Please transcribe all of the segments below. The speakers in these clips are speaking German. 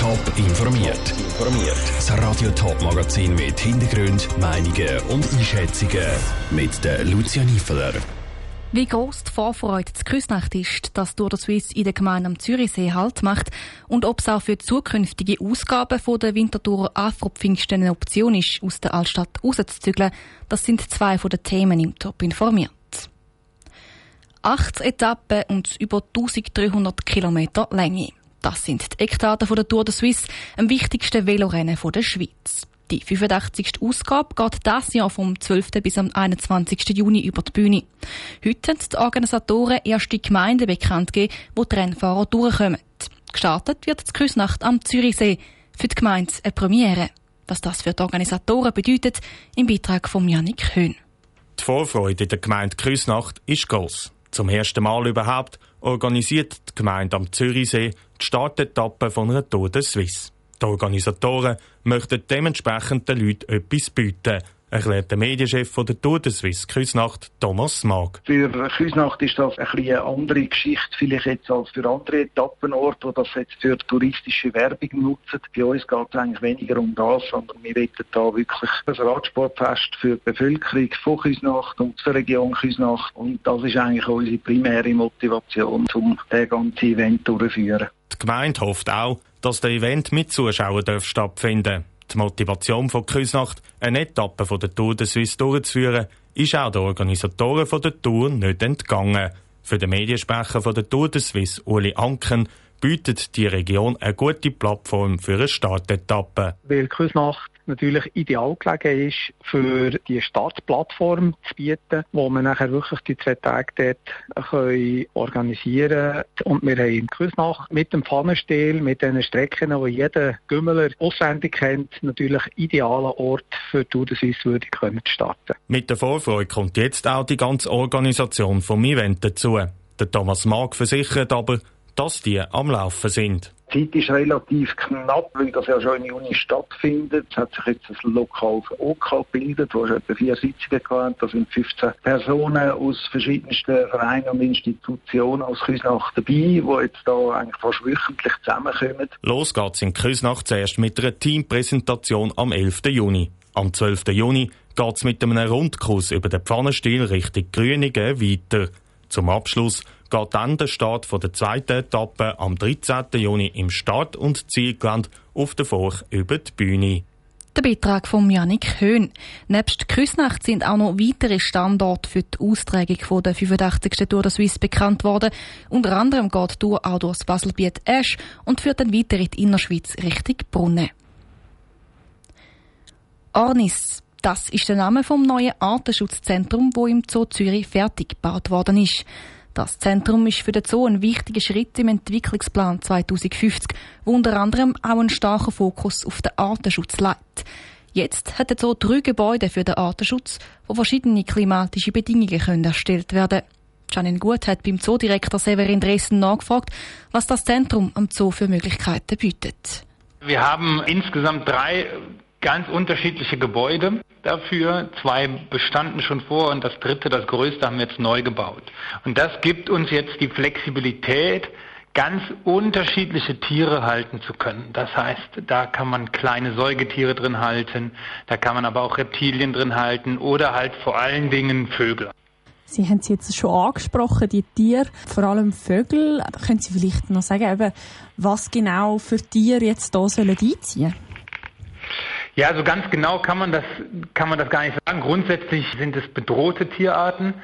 Top informiert. Das Radio Top Magazin mit Hintergründen, Meinungen und Einschätzungen mit der Lucia Niefeler. Wie gross die Vorfreude zur Küssnacht ist, dass Tour de Suisse in der Gemeinde am Zürichsee Halt macht und ob es auch für zukünftige Ausgaben von der Winterthurer Afropfingsten eine Option ist, aus der Altstadt rauszuzügeln, das sind zwei von den Themen im Top informiert. 8 Etappen und über 1300 Kilometer Länge. Das sind die Eckdaten von der Tour de Suisse, dem wichtigsten Velorennen der Schweiz. Die 85. Ausgabe geht dieses Jahr vom 12. bis am 21. Juni über die Bühne. Heute haben die Organisatoren erste Gemeinden bekannt gegeben, wo die Rennfahrer durchkommen. Gestartet wird die Küssnacht am Zürichsee. Für die Gemeinde eine Premiere. Was das für die Organisatoren bedeutet, im Beitrag von Yannick Höhn. Die Vorfreude in der Gemeinde Küssnacht ist gross. Zum ersten Mal überhaupt organisiert die Gemeinde am Zürichsee die Startetappe von einer Tour de Suisse. Die Organisatoren möchten dementsprechend den Leuten etwas bieten, erklärt der Medienchef der Tour de Suisse Küssnacht, Thomas Mag. Für Küssnacht ist das eine andere Geschichte vielleicht jetzt als für andere Etappenorte, die das jetzt für touristische Werbung nutzen. Bei uns geht es eigentlich weniger um das, sondern wir wollen da wirklich ein Radsportfest für die Bevölkerung von Küssnacht und zur Region Küssnacht. Und das ist eigentlich unsere primäre Motivation, um den ganzen Event durchzuführen. Die Gemeinde hofft auch, dass der Event mit Zuschauern stattfinden darf. Die Motivation von Küssnacht, eine Etappe von der Tour de Suisse durchzuführen, ist auch den Organisatoren von der Tour nicht entgangen. Für den Mediensprecher von der Tour de Suisse, Ueli Anken, bietet die Region eine gute Plattform für eine Startetappe. Weil Küssnacht natürlich ideal gelegen ist, für die Startplattform zu bieten, wo man nachher wirklich die 2 Tage dort organisieren können. Und wir haben in Küssnacht mit dem Pfannenstiel, mit den Strecken, die jeder Gümmeler auswendig kennt, natürlich idealen Ort für Tour de Suisse würde können starten. Mit der Vorfreude kommt jetzt auch die ganze Organisation vom Event dazu. Der Thomas Mag versichert aber, dass die am Laufen sind. Die Zeit ist relativ knapp, weil das ja schon im Juni stattfindet. Es hat sich jetzt ein lokales OK gebildet, wo es etwa 4 Sitzungen gab. Da sind 15 Personen aus verschiedensten Vereinen und Institutionen aus Küssnacht dabei, die jetzt da eigentlich fast wöchentlich zusammenkommen. Los geht's in Küssnacht zuerst mit einer Teampräsentation am 11. Juni. Am 12. Juni geht's mit einem Rundkurs über den Pfannenstiel Richtung Grüniger weiter. Zum Abschluss geht dann der Start der zweiten Etappe am 13. Juni im Start- und Zielgelände auf der Forch über die Bühne. Der Beitrag von Yannick Höhn. Nebst Küssnacht sind auch noch weitere Standorte für die Austragung der 85. Tour de Suisse bekannt worden. Unter anderem geht die Tour auch durch Basel-Biet-Äsch und führt dann weiter in die Innerschweiz Richtung Brunnen. Ornis. Das ist der Name vom neuen Artenschutzzentrum, wo im Zoo Zürich fertig gebaut worden ist. Das Zentrum ist für den Zoo ein wichtiger Schritt im Entwicklungsplan 2050, wo unter anderem auch ein starker Fokus auf den Artenschutz liegt. Jetzt hat der Zoo 3 Gebäude für den Artenschutz, wo verschiedene klimatische Bedingungen erstellt werden können. Janine Guth hat beim Zoodirektor Severin Dresden nachgefragt, was das Zentrum am Zoo für Möglichkeiten bietet. Wir haben insgesamt 3 ganz unterschiedliche Gebäude dafür. 2 bestanden schon vor und das 3, das größte, haben wir jetzt neu gebaut. Und das gibt uns jetzt die Flexibilität, ganz unterschiedliche Tiere halten zu können. Das heißt, da kann man kleine Säugetiere drin halten, da kann man aber auch Reptilien drin halten oder halt vor allen Dingen Vögel. Sie haben es jetzt schon angesprochen, die Tiere, vor allem Vögel. Können Sie vielleicht noch sagen, eben, was genau für Tiere jetzt hier einziehen sollen? Ja, so also ganz genau kann man das gar nicht sagen. Grundsätzlich sind es bedrohte Tierarten,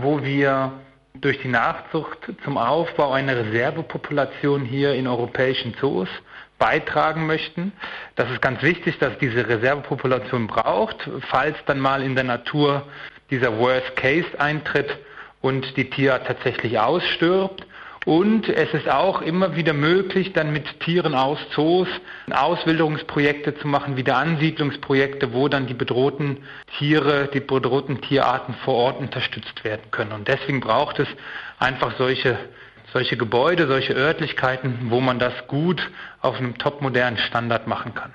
wo wir durch die Nachzucht zum Aufbau einer Reservepopulation hier in europäischen Zoos beitragen möchten. Das ist ganz wichtig, dass diese Reservepopulation braucht, falls dann mal in der Natur dieser Worst Case eintritt und die Tierart tatsächlich ausstirbt. Und es ist auch immer wieder möglich, dann mit Tieren aus Zoos Auswilderungsprojekte zu machen, wieder Ansiedlungsprojekte, wo dann die bedrohten Tiere, die bedrohten Tierarten vor Ort unterstützt werden können. Und deswegen braucht es einfach solche Gebäude, solche Örtlichkeiten, wo man das gut auf einem topmodernen Standard machen kann.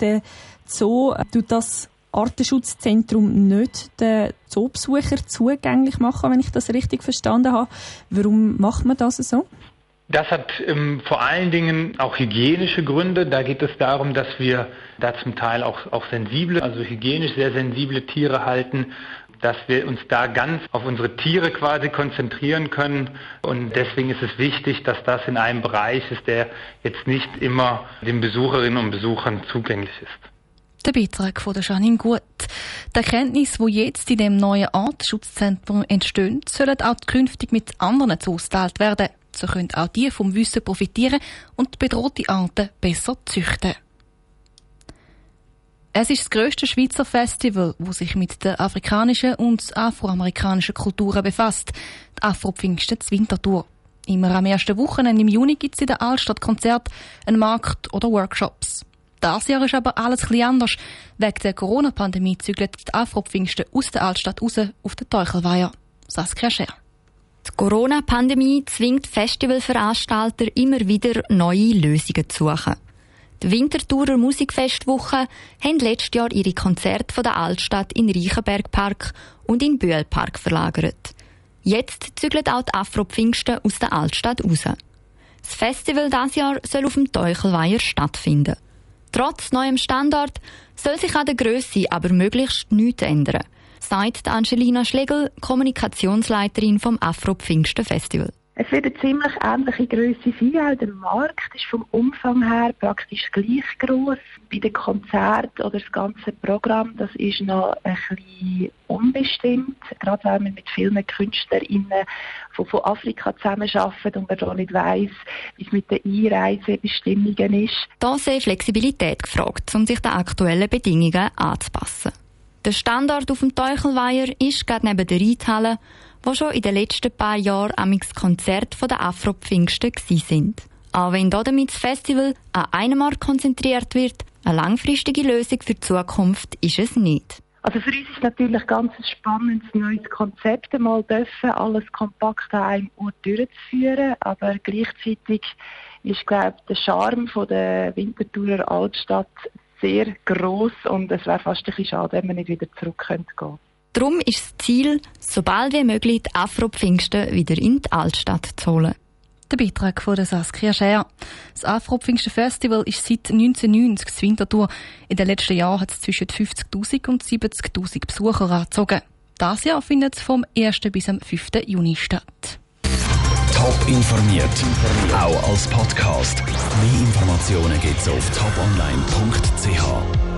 Der Zoo tut das Artenschutzzentrum nicht den Zoobesucher zugänglich machen, wenn ich das richtig verstanden habe. Warum macht man das so? Das hat vor allen Dingen auch hygienische Gründe. Da geht es darum, dass wir da zum Teil auch sensible, also hygienisch sehr sensible Tiere halten, dass wir uns da ganz auf unsere Tiere quasi konzentrieren können. Und deswegen ist es wichtig, dass das in einem Bereich ist, der jetzt nicht immer den Besucherinnen und Besuchern zugänglich ist. Der Beitrag von Janine Guth. Die Erkenntnisse, die jetzt in dem neuen Artenschutzzentrum entstehen, sollen auch künftig mit anderen ausgeteilt werden. So können auch die vom Wissen profitieren und bedrohte Arten besser züchten. Es ist das grösste Schweizer Festival, das sich mit der afrikanischen und afroamerikanischen Kulturen befasst. Die Afropfingsten zur Winterthur. Immer am ersten Wochenende im Juni gibt es in der Altstadt Konzerte, einen Markt oder Workshops. Das Jahr ist aber alles etwas anders. Wegen der Corona-Pandemie zügeln die Afropfingsten aus der Altstadt raus auf den Teuchelweiher. Saskia Scher. Die Corona-Pandemie zwingt Festivalveranstalter immer wieder neue Lösungen zu suchen. Die Winterthurer Musikfestwoche haben letztes Jahr ihre Konzerte von der Altstadt in Reichenbergpark und in Bühlpark verlagert. Jetzt zügeln auch die Afropfingsten aus der Altstadt raus. Das Festival dieses Jahr soll auf dem Teuchelweiher stattfinden. Trotz neuem Standort soll sich an der Grösse aber möglichst nichts ändern, sagt Angelina Schlegel, Kommunikationsleiterin vom Afro-Pfingsten-Festival. Es wird eine ziemlich ähnliche Grösse sein, auch der Markt ist vom Umfang her praktisch gleich gross. Bei den Konzerten oder das ganze Programm, das ist noch ein bisschen unbestimmt, gerade weil wir mit vielen KünstlerInnen von Afrika zusammenarbeiten und man da nicht weiss, wie es mit den Einreisebestimmungen ist. Da sei Flexibilität gefragt, um sich den aktuellen Bedingungen anzupassen. Der Standort auf dem Teuchelweiher ist gerade neben der Rheithalle, wo schon in den letzten paar Jahren amix Konzerte der Afropfingsten waren. Auch wenn damit das Festival an einem Ort konzentriert wird, eine langfristige Lösung für die Zukunft ist es nicht. Also für uns ist natürlich ganz ein spannendes neues Konzept, einmal dürfen alles kompakt an einem Ort durchzuführen, aber gleichzeitig ist, glaube ich, der Charme von der Winterthurer Altstadt sehr gross und es wäre fast ein bisschen schade, wenn man nicht wieder zurück gehen könnte. Darum ist das Ziel, sobald wie möglich die Afropfingsten wieder in die Altstadt zu holen. Der Beitrag von Saskia Scher. Das Afropfingsten-Festival ist seit 1990 das Winterthur. In den letzten Jahren hat es zwischen 50'000 und 70'000 Besucher angezogen. Dieses Jahr findet es vom 1. bis am 5. Juni statt. Top informiert, auch als Podcast. Mehr Informationen gibt's auf toponline.ch.